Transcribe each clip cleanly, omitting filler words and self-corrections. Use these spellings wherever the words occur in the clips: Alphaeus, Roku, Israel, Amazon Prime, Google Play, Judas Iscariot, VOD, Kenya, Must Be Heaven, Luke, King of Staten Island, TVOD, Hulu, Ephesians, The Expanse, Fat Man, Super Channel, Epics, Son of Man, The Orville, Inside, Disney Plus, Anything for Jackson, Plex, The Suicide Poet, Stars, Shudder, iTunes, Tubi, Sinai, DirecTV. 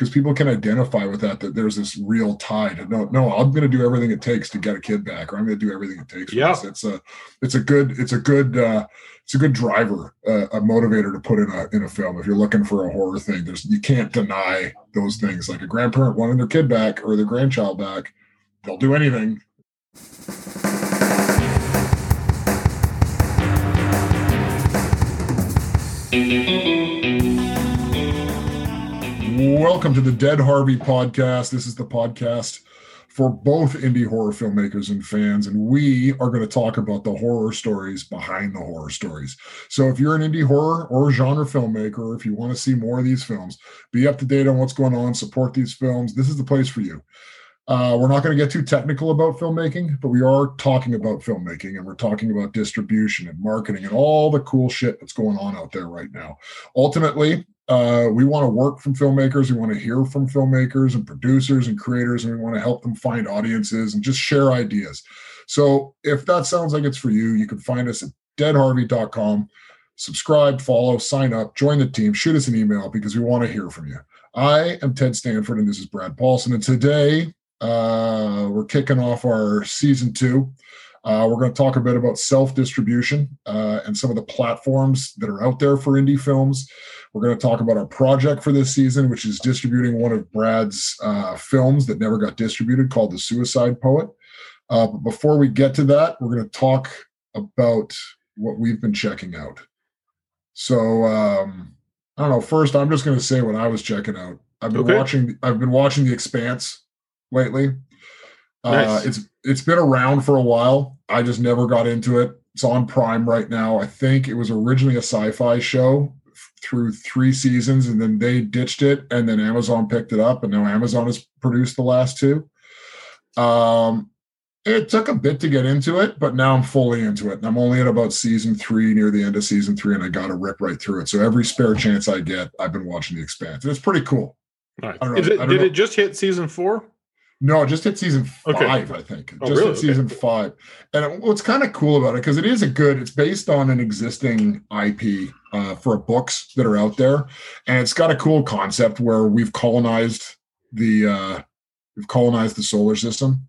because people can identify with that, that there's this real tie to no, I'm going to do everything it takes to get a kid back, or I'm going to do everything it takes. Yeah. It's a good driver, a motivator to put in a film. If you're looking for a horror thing, you can't deny those things. Like a grandparent wanting their kid back or their grandchild back, they'll do anything. Welcome to the Dead Harvey podcast. This is the podcast for both indie horror filmmakers and fans, and we are going to talk about the horror stories behind the horror stories. So if you're an indie horror or genre filmmaker, if you want to see more of these films, be up to date on what's going on, support these films, this is the place for you. We're not going to get too technical about filmmaking, but we are talking about filmmaking, and we're talking about distribution and marketing and all the cool shit that's going on out there right now. Ultimately, we want to work from filmmakers. We want to hear from filmmakers and producers and creators, and we want to help them find audiences and just share ideas. So if that sounds like it's for you, you can find us at deadharvey.com. Subscribe, follow, sign up, join the team, shoot us an email, because we want to hear from you. I am Ted Stanford, and this is Brad Paulson. And today, we're kicking off our season 2. We're going to talk a bit about self-distribution and some of the platforms that are out there for indie films. We're going to talk about our project for this season, which is distributing one of Brad's films that never got distributed, called The Suicide Poet. But before we get to that, we're going to talk about what we've been checking out. So, I don't know. First, I'm just going to say what I was checking out. I've been watching The Expanse lately. Nice. It's been around for a while. I just never got into it. It's on Prime right now. I think it was originally a sci-fi show through 3 seasons, and then they ditched it, and then Amazon picked it up, and now Amazon has produced the last 2. It took a bit to get into it, but now I'm fully into it. And I'm only at about season 3, near the end of season 3, and I got to rip right through it. So every spare chance I get, I've been watching The Expanse. And it's pretty cool. Nice. Did it just hit season 4? No, it just hit season 5, I think. Hit season 5. And what's kind of cool about it, because it's based on an existing IP for books that are out there. And it's got a cool concept where we've colonized the solar system.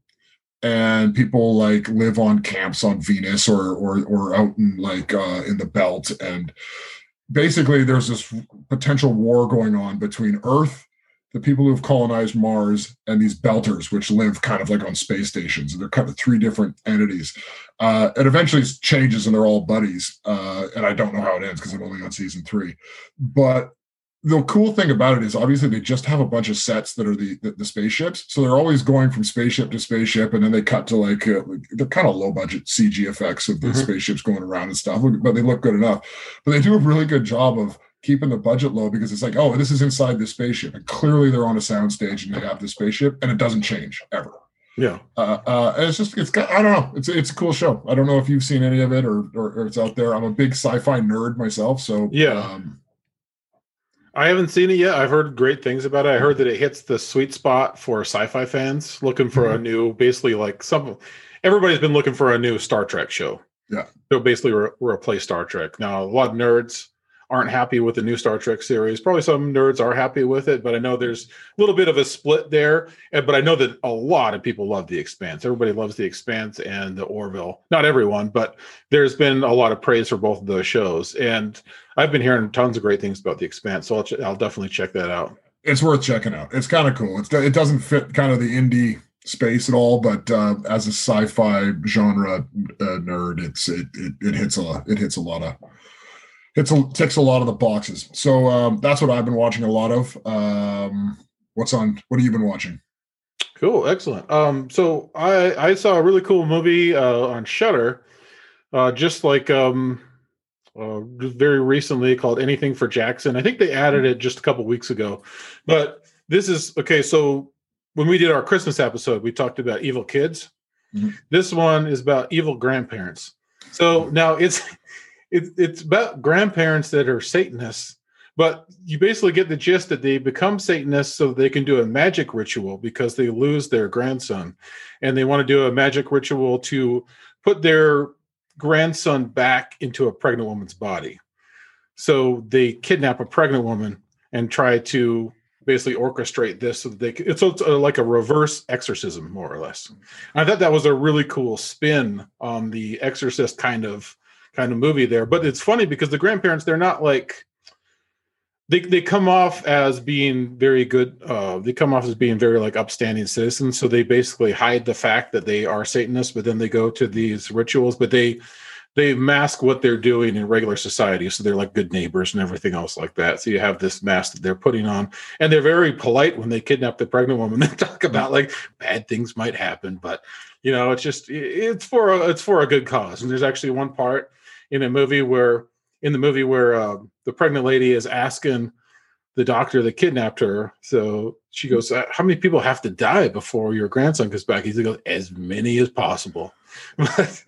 And people like live on camps on Venus or out in like in the belt. And basically there's this potential war going on between Earth, the people who've colonized Mars, and these belters, which live kind of like on space stations. And they're kind of 3 different entities. It eventually changes and they're all buddies. And I don't know how it ends because I'm only on season 3. But the cool thing about it is obviously they just have a bunch of sets that are the spaceships. So they're always going from spaceship to spaceship. And then they cut to they're kind of low budget CG effects of the spaceships going around and stuff, but they look good enough. But they do a really good job of keeping the budget low, because it's like, oh, this is inside the spaceship. And clearly they're on a soundstage and they have the spaceship, and it doesn't change ever. Yeah. And I don't know. It's a cool show. I don't know if you've seen any of it or it's out there. I'm a big sci-fi nerd myself. So yeah. I haven't seen it yet. I've heard great things about it. I heard that it hits the sweet spot for sci-fi fans looking for a new, basically like everybody's been looking for a new Star Trek show. Yeah. So basically replace Star Trek. Now, a lot of nerds aren't happy with the new Star Trek series. Probably some nerds are happy with it, but I know there's a little bit of a split there. But I know that a lot of people love The Expanse. Everybody loves The Expanse and The Orville. Not everyone, but there's been a lot of praise for both of those shows. And I've been hearing tons of great things about The Expanse, so I'll definitely check that out. It's worth checking out. It's kind of cool. It doesn't fit kind of the indie space at all, but as a sci-fi genre nerd, it ticks a lot of the boxes. So that's what I've been watching a lot of. What have you been watching? Cool. Excellent. So I saw a really cool movie on Shudder very recently called Anything for Jackson. I think they added it just a couple weeks ago. But this is okay. So when we did our Christmas episode, we talked about evil kids. Mm-hmm. This one is about evil grandparents. So now it's about grandparents that are Satanists, but you basically get the gist that they become Satanists so they can do a magic ritual because they lose their grandson, and they want to do a magic ritual to put their grandson back into a pregnant woman's body. So they kidnap a pregnant woman and try to basically orchestrate this so that they could, so it's like a reverse exorcism, more or less. I thought that was a really cool spin on the Exorcist kind of movie there. But it's funny because the grandparents, they're not like, they come off as being very good. They come off as being very like upstanding citizens. So they basically hide the fact that they are Satanists, but then they go to these rituals, but they mask what they're doing in regular society. So they're like good neighbors and everything else like that. So you have this mask that they're putting on, and they're very polite when they kidnap the pregnant woman. They talk about like bad things might happen, but you know, it's just, it's for a good cause. And there's actually one part in the movie where the pregnant lady is asking the doctor that kidnapped her. So she goes, how many people have to die before your grandson comes back? He goes, as many as possible. But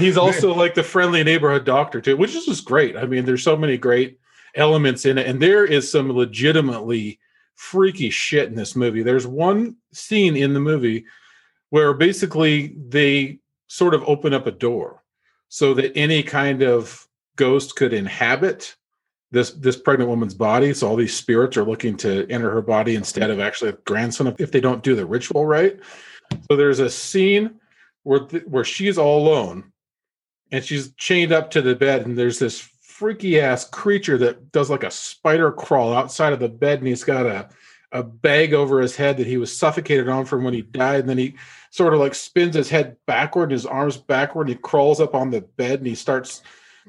he's also like the friendly neighborhood doctor too, which is just great. I mean, there's so many great elements in it, and there is some legitimately freaky shit in this movie. There's one scene in the movie where basically they sort of open up a door so that any kind of ghost could inhabit this pregnant woman's body. So all these spirits are looking to enter her body instead of actually a grandson if they don't do the ritual right. So there's a scene where she's all alone and she's chained up to the bed, and there's this freaky ass creature that does like a spider crawl outside of the bed, and he's got a bag over his head that he was suffocated on from when he died. And then he sort of like spins his head backward and his arms backward, and he crawls up on the bed and he starts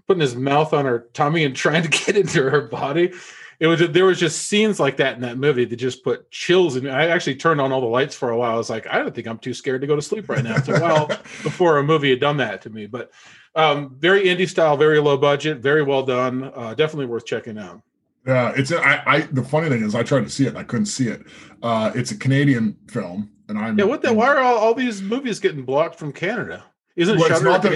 putting his mouth on her tummy and trying to get into her body. There was just scenes like that in that movie that just put chills in me. I actually turned on all the lights for a while. I was like, I don't think I'm too scared to go to sleep right now. It's a while before a movie had done that to me. But very indie style, very low budget, very well done. Definitely worth checking out. Yeah, it's the funny thing is I tried to see it and I couldn't see it. It's a Canadian film, and why are all these movies getting blocked from Canada? It's not that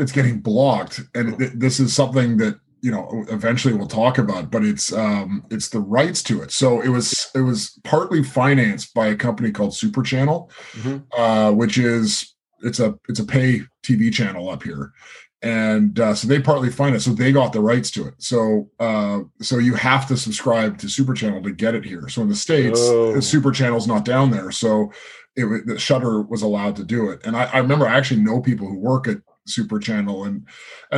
it's getting blocked, and this is something that, you know, eventually we'll talk about, but it's the rights to it. So it was partly financed by a company called Super Channel, mm-hmm. Which is it's a pay TV channel up here, and so they partly financed. So they got the rights to it. So so you have to subscribe to Super Channel to get it here. So in the States, Super Channel's not down there, so the Shudder was allowed to do it. And I remember I actually know people who work at Super Channel, and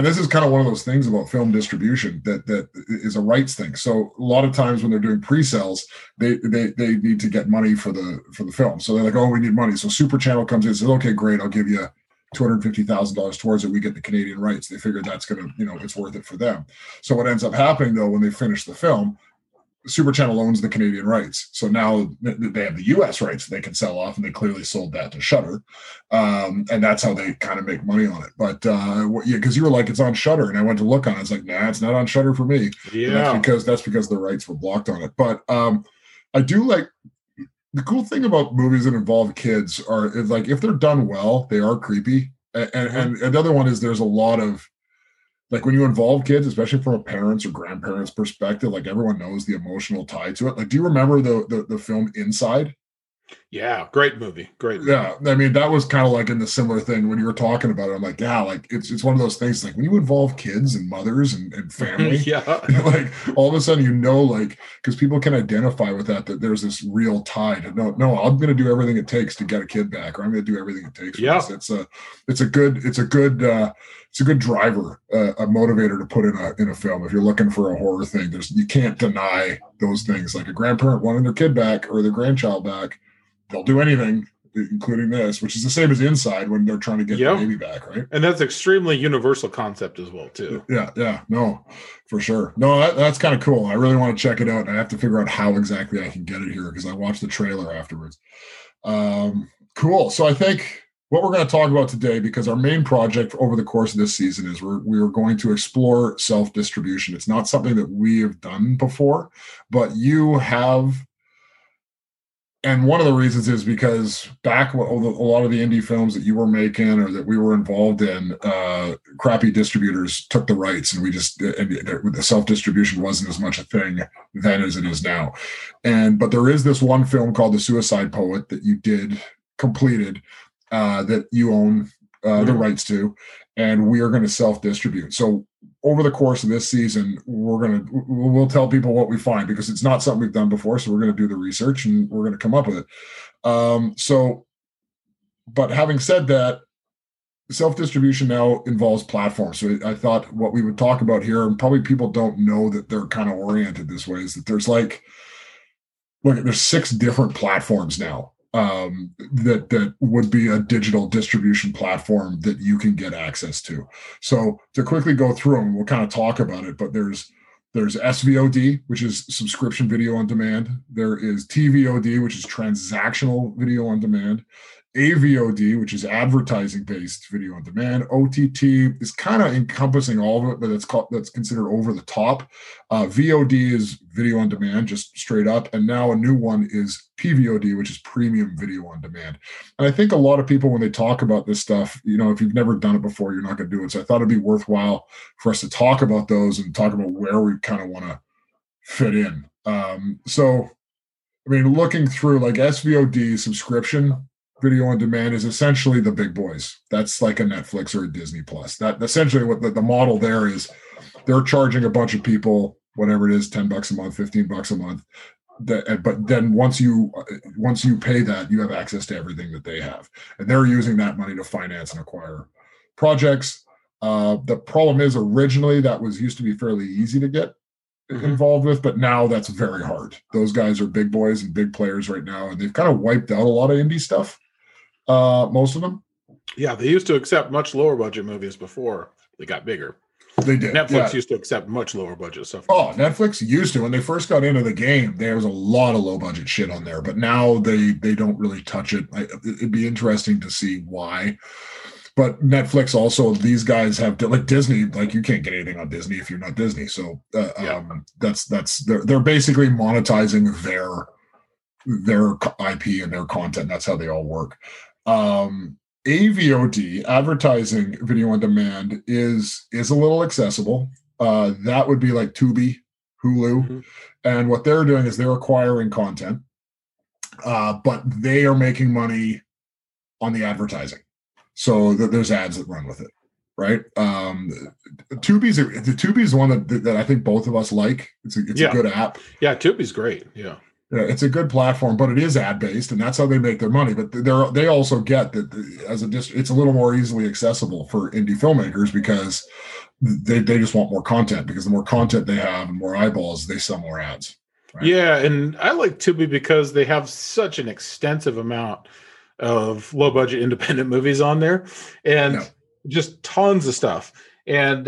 this is kind of one of those things about film distribution that is a rights thing. So a lot of times when they're doing pre-sales, they need to get money for the film. So they're like, oh, we need money. So Super Channel comes in and says, okay, great, I'll give you $250,000 towards it. We get the Canadian rights. They figure that's gonna, you know, it's worth it for them. So what ends up happening though, when they finish the film, Super Channel owns the Canadian rights. So now they have the US rights they can sell off, and they clearly sold that to Shudder. And that's how they kind of make money on it. But yeah, because you were like, it's on Shudder. And I went to look on it. It's like, nah, it's not on Shudder for me. Yeah. And that's because the rights were blocked on it. But I do like the cool thing about movies that involve kids is like, if they're done well, they are creepy. And another one is there's a lot of, like when you involve kids, especially from a parent's or grandparent's perspective, like everyone knows the emotional tie to it. Like, do you remember the film Inside? Yeah, great movie. Yeah, I mean, that was kind of like in the similar thing when you were talking about it. I'm like, yeah, like it's one of those things, like when you involve kids and mothers and family, yeah, like all of a sudden, you know, like, because people can identify with that there's this real tie to no, I'm going to do everything it takes to get a kid back, or I'm going to do everything it takes. Yeah, it's a good driver, a motivator to put in a film. If you're looking for a horror thing, you can't deny those things. Like a grandparent wanting their kid back or their grandchild back, they'll do anything, including this, which is the same as Inside when they're trying to get the baby back, right? And that's extremely universal concept as well, too. Yeah, no, for sure. No, that's kind of cool. I really want to check it out, and I have to figure out how exactly I can get it here because I watched the trailer afterwards. Cool. So I think what we're going to talk about today, because our main project over the course of this season is we're going to explore self-distribution. It's not something that we have done before, but you have. And one of the reasons is because back when a lot of the indie films that you were making or that we were involved in, crappy distributors took the rights, and the self-distribution wasn't as much a thing then as it is now. But there is this one film called The Suicide Poet that you completed, that you own the rights to, and we are going to self-distribute. So over the course of this season, we'll tell people what we find, because it's not something we've done before. So we're going to do the research and we're going to come up with it. But having said that, self-distribution now involves platforms. So I thought what we would talk about here, and probably people don't know that they're kind of oriented this way, is that there's like, look, there's 6 different platforms now that would be a digital distribution platform that you can get access to. So to quickly go through them, we'll kind of talk about it, but there's SVOD, which is subscription video on demand. There is TVOD, which is transactional video on demand. AVOD, which is advertising-based video on demand. OTT is kind of encompassing all of it, but that's considered over the top. VOD is video on demand, just straight up. And now a new one is PVOD, which is premium video on demand. And I think a lot of people, when they talk about this stuff, you know, if you've never done it before, you're not going to do it. So I thought it'd be worthwhile for us to talk about those and talk about where we kind of want to fit in. I mean, looking through like SVOD subscription video on demand is essentially the big boys. That's like a Netflix or a Disney Plus. That essentially what the model there is, they're charging a bunch of people, whatever it is, $10 a month, $15 a month. But then once you pay that, you have access to everything that they have. And they're using that money to finance and acquire projects. The problem is originally that used to be fairly easy to get involved with, but now that's very hard. Those guys are big boys and big players right now, and they've kind of wiped out a lot of indie stuff. Most of them. Yeah, they used to accept much lower budget movies before they got bigger. They did. Netflix used to accept much lower budget stuff. Oh, Netflix used to. When they first got into the game, there was a lot of low budget shit on there, but now they don't really touch it. It'd be interesting to see why. But Netflix also, these guys have, like Disney, like you can't get anything on Disney if you're not Disney. So they're basically monetizing their IP and their content. That's how they all work. AVOD, advertising video on demand, is a little accessible. That would be like Tubi, Hulu. Mm-hmm. And what they're doing is they're acquiring content, but they are making money on the advertising. So there's ads that run with it, right? Tubi's one that I think both of us like. It's a good app. Yeah, Tubi's great. Yeah. It's a good platform, but it is ad-based, and that's how they make their money. But they also get that it's a little more easily accessible for indie filmmakers, because they just want more content, because the more content they have and more eyeballs, they sell more ads. Right? Yeah, and I like Tubi because they have such an extensive amount of low-budget independent movies on there, and just tons of stuff. And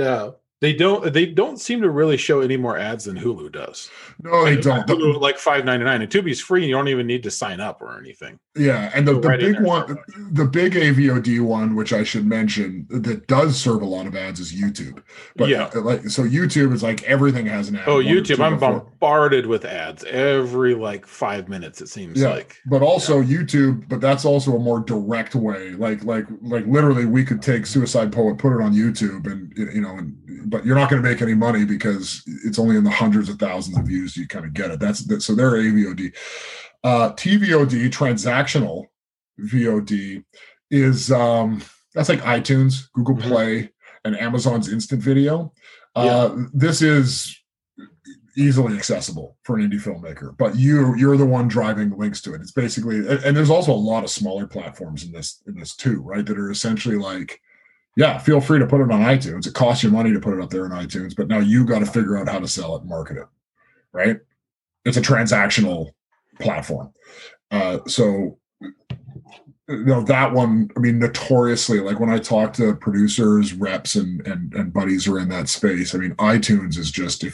they don't seem to really show any more ads than Hulu does. No, they don't. Hulu, like $5.99, and Tubi's free, and you don't even need to sign up or anything. Yeah, and the big AVOD one, which I should mention, that does serve a lot of ads, is YouTube. But YouTube is like everything has an ad. Oh, YouTube! I'm bombarded with ads every like 5 minutes, it seems like. But also YouTube, but that's also a more direct way. Like literally, we could take Suicide Poet, put it on YouTube, and but you're not going to make any money because it's only in the hundreds of thousands of views you kind of get it. So they're AVOD. TVOD, transactional VOD, is that's like iTunes, Google Play, and Amazon's Instant Video. This is easily accessible for an indie filmmaker, but you're the one driving links to it. It's basically, and there's also a lot of smaller platforms in this too, right? That are essentially like, yeah, feel free to put it on iTunes. It costs you money to put it up there on iTunes, but now you got to figure out how to sell it and market it, right? It's a transactional platform. That one, I mean, notoriously, like when I talk to producers, reps, and buddies who are in that space, I mean, iTunes is just,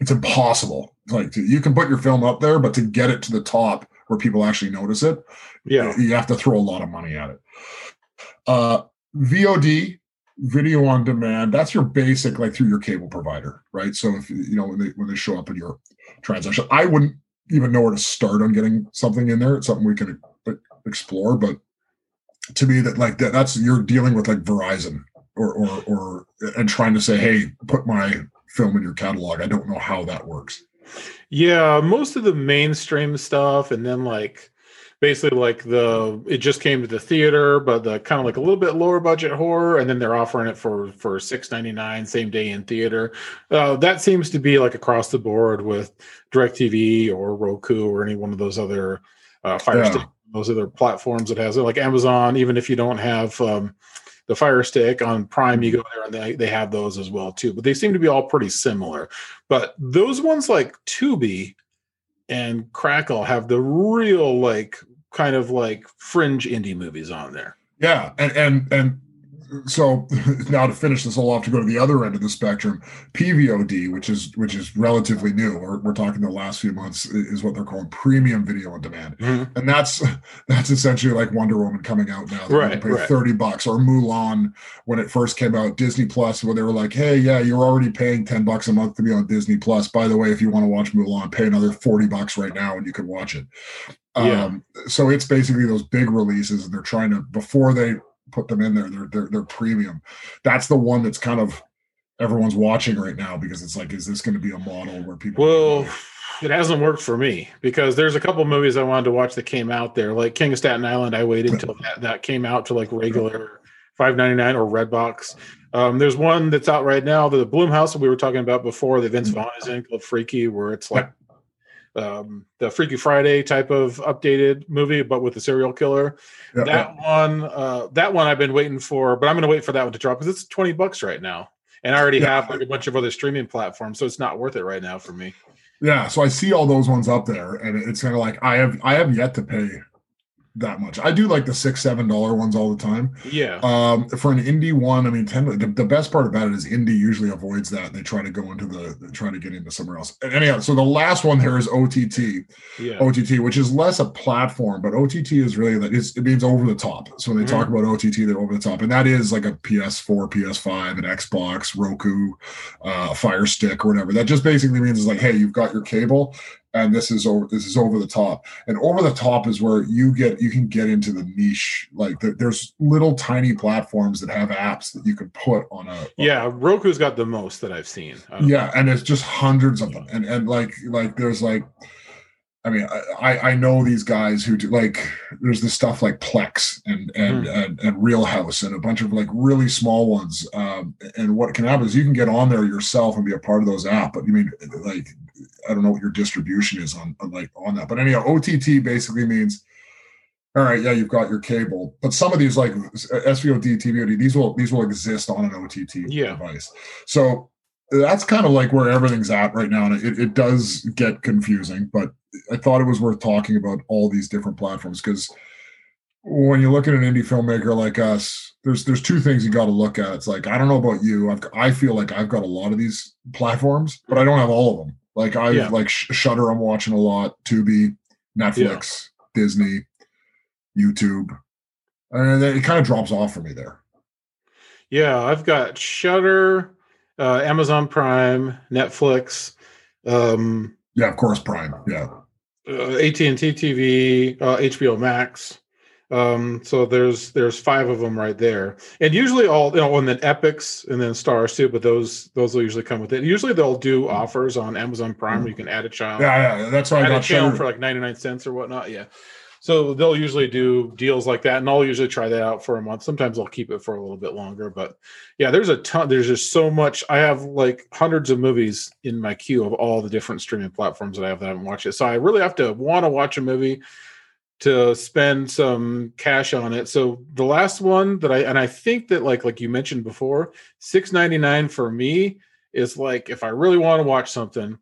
it's impossible. Like you can put your film up there, but to get it to the top where people actually notice it, you have to throw a lot of money at it. VOD, video on demand, that's your basic, like through your cable provider, right? So if when they show up in your transaction, I wouldn't even know where to start on getting something in there. It's something we can explore, but to me that's you're dealing with like Verizon or and trying to say, hey, put my film in your catalog. I don't know how that works. Yeah, most of the mainstream stuff, and then like basically like it just came to the theater, but the kind of like a little bit lower budget horror, and then they're offering it for $6.99 same day in theater. That seems to be like across the board with DirecTV or Roku or any one of those other Fire Stick, those other platforms that has it, like Amazon. Even if you don't have the Fire Stick on Prime, you go there and they have those as well too. But they seem to be all pretty similar. But those ones like Tubi and Crackle have the real like kind of like fringe indie movies on there. Yeah, and so now to finish this all off, to go to the other end of the spectrum, PVOD, which is relatively new, or we're talking the last few months, is what they're calling premium video on demand, and that's essentially like Wonder Woman coming out now. They're right, pay $30, or Mulan when it first came out. Disney Plus, where they were like, hey, yeah, you're already paying $10 a month to be on Disney Plus. By the way, if you want to watch Mulan, pay another $40 right now, and you can watch it. Yeah. So it's basically those big releases, and they're trying to, before they put them in there, they're premium. That's the one that's kind of everyone's watching right now, because it's like, is this going to be a model where people... Well, it hasn't worked for me, because there's a couple movies I wanted to watch that came out there, like King of Staten Island. I waited until that came out to like regular $5.99 or Redbox. There's one that's out right now, the Blumhouse that we were talking about before, that Vince Vaughn is in, called Freaky, where it's like the Freaky Friday type of updated movie, but with a serial killer. Yeah, that one I've been waiting for, but I'm going to wait for that one to drop, because it's $20 right now, and I already have like a bunch of other streaming platforms, so it's not worth it right now for me. Yeah, so I see all those ones up there, and it's kind of like I have yet to pay that much. I do like the $6-7 ones all the time. Yeah. For an indie one, I mean, the best part about it is indie usually avoids that. And they try to go into get into somewhere else. And anyhow, so the last one there is OTT. Yeah. OTT, which is less a platform, but OTT is really it means over the top. So when they talk about OTT, they're over the top, and that is like a PS4, PS5, an Xbox, Roku, Fire Stick, or whatever. That just basically means it's like, hey, you've got your cable, and this is over the top. And over the top is where you can get into the niche. Like there's little tiny platforms that have apps that you can put on a... Yeah, Roku's got the most that I've seen. Yeah, and it's just hundreds of them. And like there's like... I mean, I know these guys who do, like, there's this stuff like Plex and Real House and a bunch of like really small ones. And what can happen is you can get on there yourself and be a part of those apps. But you mean, like, I don't know what your distribution is on that. But anyhow, OTT basically means, all right, yeah, you've got your cable. But some of these like SVOD, TVOD, these will exist on an OTT device. So that's kind of like where everything's at right now. And it does get confusing, but I thought it was worth talking about all these different platforms, because when you look at an indie filmmaker like us, there's two things you got to look at. It's like, I don't know about you, I feel like I've got a lot of these platforms, but I don't have all of them. Like like Shudder, I'm watching a lot, Tubi, Netflix, Disney, YouTube, and it kind of drops off for me there. Yeah, I've got Shudder, Amazon Prime, Netflix. Yeah, of course, Prime. Yeah, AT&T TV, HBO Max. So there's five of them right there, and usually and then Epics, and then Stars too. But those will usually come with it. Usually they'll do offers on Amazon Prime where you can add a channel. Yeah, that's why I got channel for like 99 cents or whatnot. Yeah, so they'll usually do deals like that, and I'll usually try that out for a month. Sometimes I'll keep it for a little bit longer, but yeah, there's a ton. There's just so much. I have like hundreds of movies in my queue of all the different streaming platforms that I have that I haven't watched it. So I really have to want to watch a movie to spend some cash on it. So the last one that I think that like you mentioned before, $6.99 for me is like, if I really want to watch something,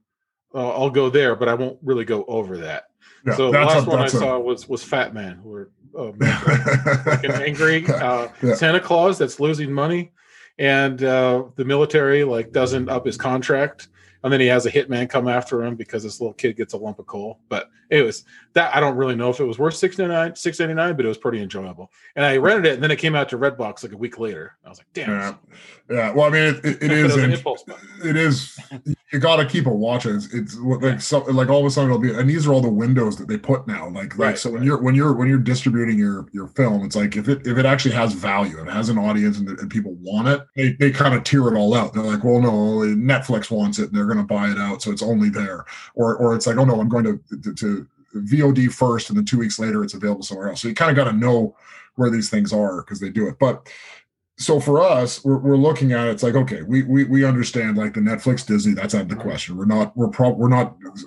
I'll go there, but I won't really go over that. Yeah, so the last one I saw was Fat Man, where fucking angry Santa Claus that's losing money, and the military like doesn't up his contract. And then he has a hitman come after him because this little kid gets a lump of coal. But anyways, that I don't really know if it was worth $6.99, but it was pretty enjoyable. And I rented it, and then it came out to Redbox like a week later. I was like, damn. Yeah. Well, I mean, it is. You got to keep a watch. It's like all of a sudden it'll be. And these are all the windows that they put now. When you're distributing your film, it's like if it actually has value, it has an audience, and people want it, they kind of tear it all out. They're like, well, no, Netflix wants it. They're going to buy it out, so it's only there, or it's like, oh no, I'm going to VOD first, and then 2 weeks later it's available somewhere else. So you kind of got to know where these things are because they do it. But so for us, we're looking at it, it's like, okay, we understand like the Netflix, Disney, that's out of the question. We're not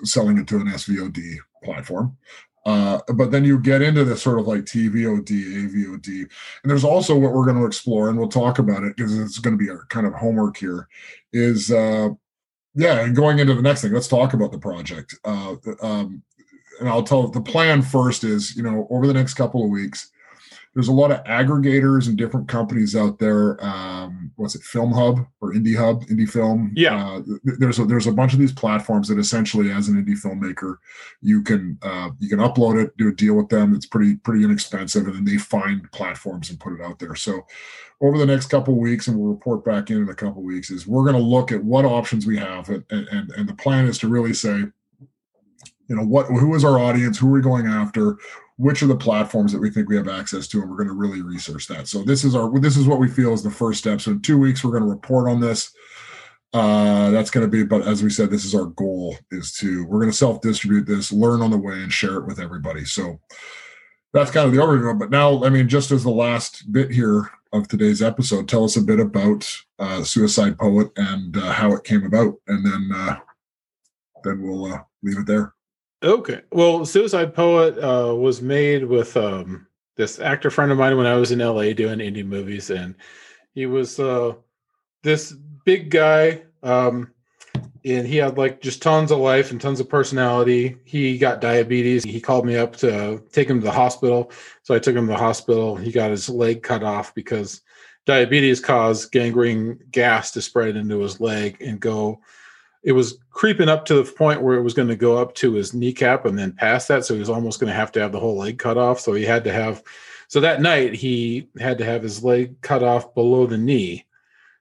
selling it to an SVOD platform. But then you get into this sort of like TVOD, AVOD, and there's also what we're going to explore, and we'll talk about it because it's going to be our kind of homework here is, and going into the next thing, let's talk about the project. And I'll tell the plan first is, over the next couple of weeks, there's a lot of aggregators and different companies out there. What's it, Film Hub or Indie Hub, Indie Film? Yeah. There's a bunch of these platforms that essentially, as an indie filmmaker, you can upload it, do a deal with them. It's pretty inexpensive, and then they find platforms and put it out there. So over the next couple of weeks, and we'll report back in a couple of weeks, is we're going to look at what options we have, and the plan is to really say, who is our audience, who are we going after, which are the platforms that we think we have access to, and we're going to really research that. So this is what we feel is the first step. So in 2 weeks, we're going to report on this. That's going to be, but as we said, this is our goal, we're going to self-distribute this, learn on the way, and share it with everybody. So that's kind of the overview. But now, just as the last bit here of today's episode, tell us a bit about Suicide Poet and how it came about. And then we'll leave it there. Okay. Well, Suicide Poet was made with this actor friend of mine when I was in LA doing indie movies, and he was this big guy, and he had like just tons of life and tons of personality. He got diabetes. He called me up to take him to the hospital, so I took him to the hospital. He got his leg cut off because diabetes caused gangrene gas to spread into his leg and go. It was creeping up to the point where it was going to go up to his kneecap and then past that. So he was almost going to have the whole leg cut off. So so that night he had to have his leg cut off below the knee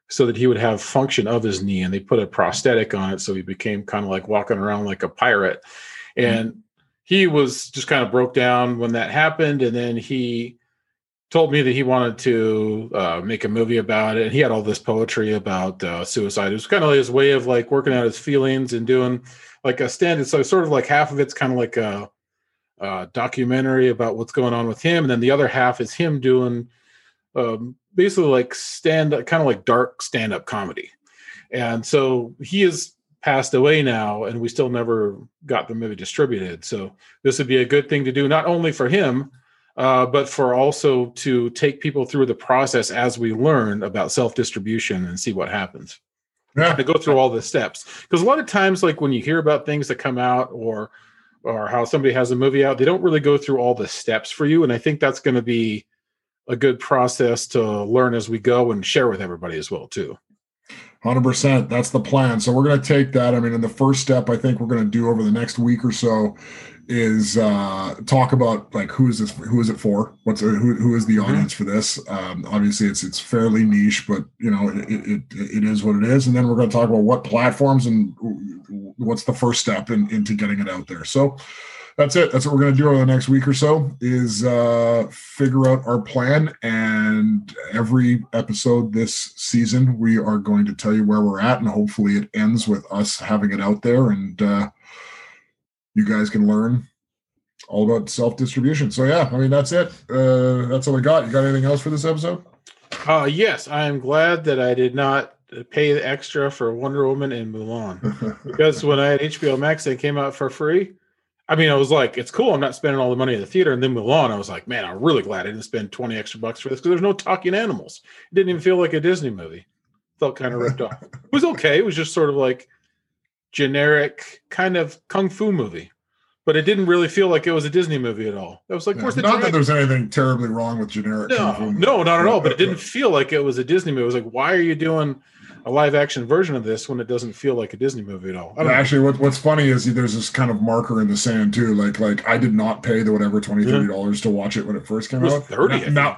so that he would have function of his knee. And they put a prosthetic on it. So he became kind of like walking around like a pirate. And he was just kind of broke down when that happened. And then he told me that he wanted to make a movie about it. He had all this poetry about suicide. It was kind of like his way of like working out his feelings and doing like a standard. So sort of like half of it's kind of like a documentary about what's going on with him. And then the other half is him doing basically like stand-up, kind of like dark stand-up comedy. And so he is passed away now, and we still never got the movie distributed. So this would be a good thing to do, not only for him, but for also to take people through the process as we learn about self-distribution and see what happens. Yeah. To go through all the steps. Because a lot of times, like when you hear about things that come out or how somebody has a movie out, they don't really go through all the steps for you. And I think that's going to be a good process to learn as we go and share with everybody as well, too. 100%. That's the plan. So we're going to take that. In the first step, I think we're going to do over the next week or so is talk about like who is it for, who is the audience for this. Obviously it's fairly niche, but it is what it is. And then we're going to talk about what platforms and what's the first step into getting it out there. So that's it. That's what we're going to do over the next week or so is figure out our plan. And every episode this season, we are going to tell you where we're at, and hopefully it ends with us having it out there, and you guys can learn all about self-distribution. So yeah, that's it. That's all we got. You got anything else for this episode? Yes, I am glad that I did not pay the extra for Wonder Woman and Mulan, because when I had HBO Max, they came out for free. I was like, it's cool. I'm not spending all the money at the theater. And then Mulan, I was like, man, I'm really glad I didn't spend $20 extra for this, because there's no talking animals. It didn't even feel like a Disney movie. Felt kind of ripped off. It was okay. It was just sort of like generic kind of kung fu movie, but it didn't really feel like it was a Disney movie at all. That was like, where's the dragon? Not that there's anything terribly wrong with generic kung fu movies. No, not at all. But it didn't feel like it was a Disney movie. It was like, why are you doing a live action version of this when it doesn't feel like a Disney movie at all? Actually, what's funny is there's this kind of marker in the sand too. Like I did not pay the whatever $20-30 to watch it when it first came out. Now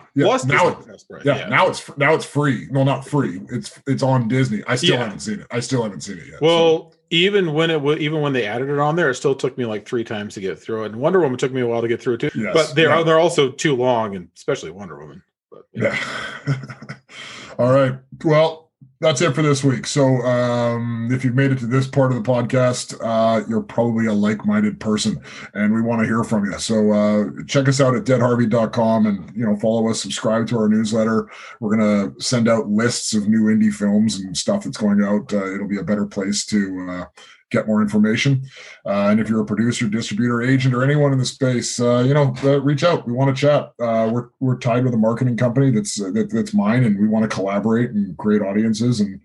it's free. Well, not free. It's on Disney. I still haven't seen it yet. Well, so even when they added it on there, it still took me like 3 times to get through it. And Wonder Woman took me a while to get through it too. Yes, but they're also too long, and especially Wonder Woman. But, yeah. All right. Well, that's it for this week. So if you've made it to this part of the podcast, you're probably a like-minded person, and we want to hear from you. So check us out at deadharvey.com, and follow us, subscribe to our newsletter. We're going to send out lists of new indie films and stuff that's going out. It'll be a better place to get more information. And if you're a producer, distributor, agent, or anyone in the space, reach out. We want to chat. We're tied with a marketing company that's mine, and we want to collaborate and create audiences and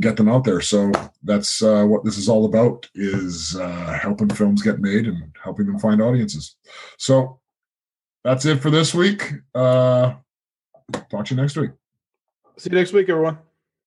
get them out there. So that's what this is all about, is helping films get made and helping them find audiences. So that's it for this week. Talk to you next week. See you next week, everyone.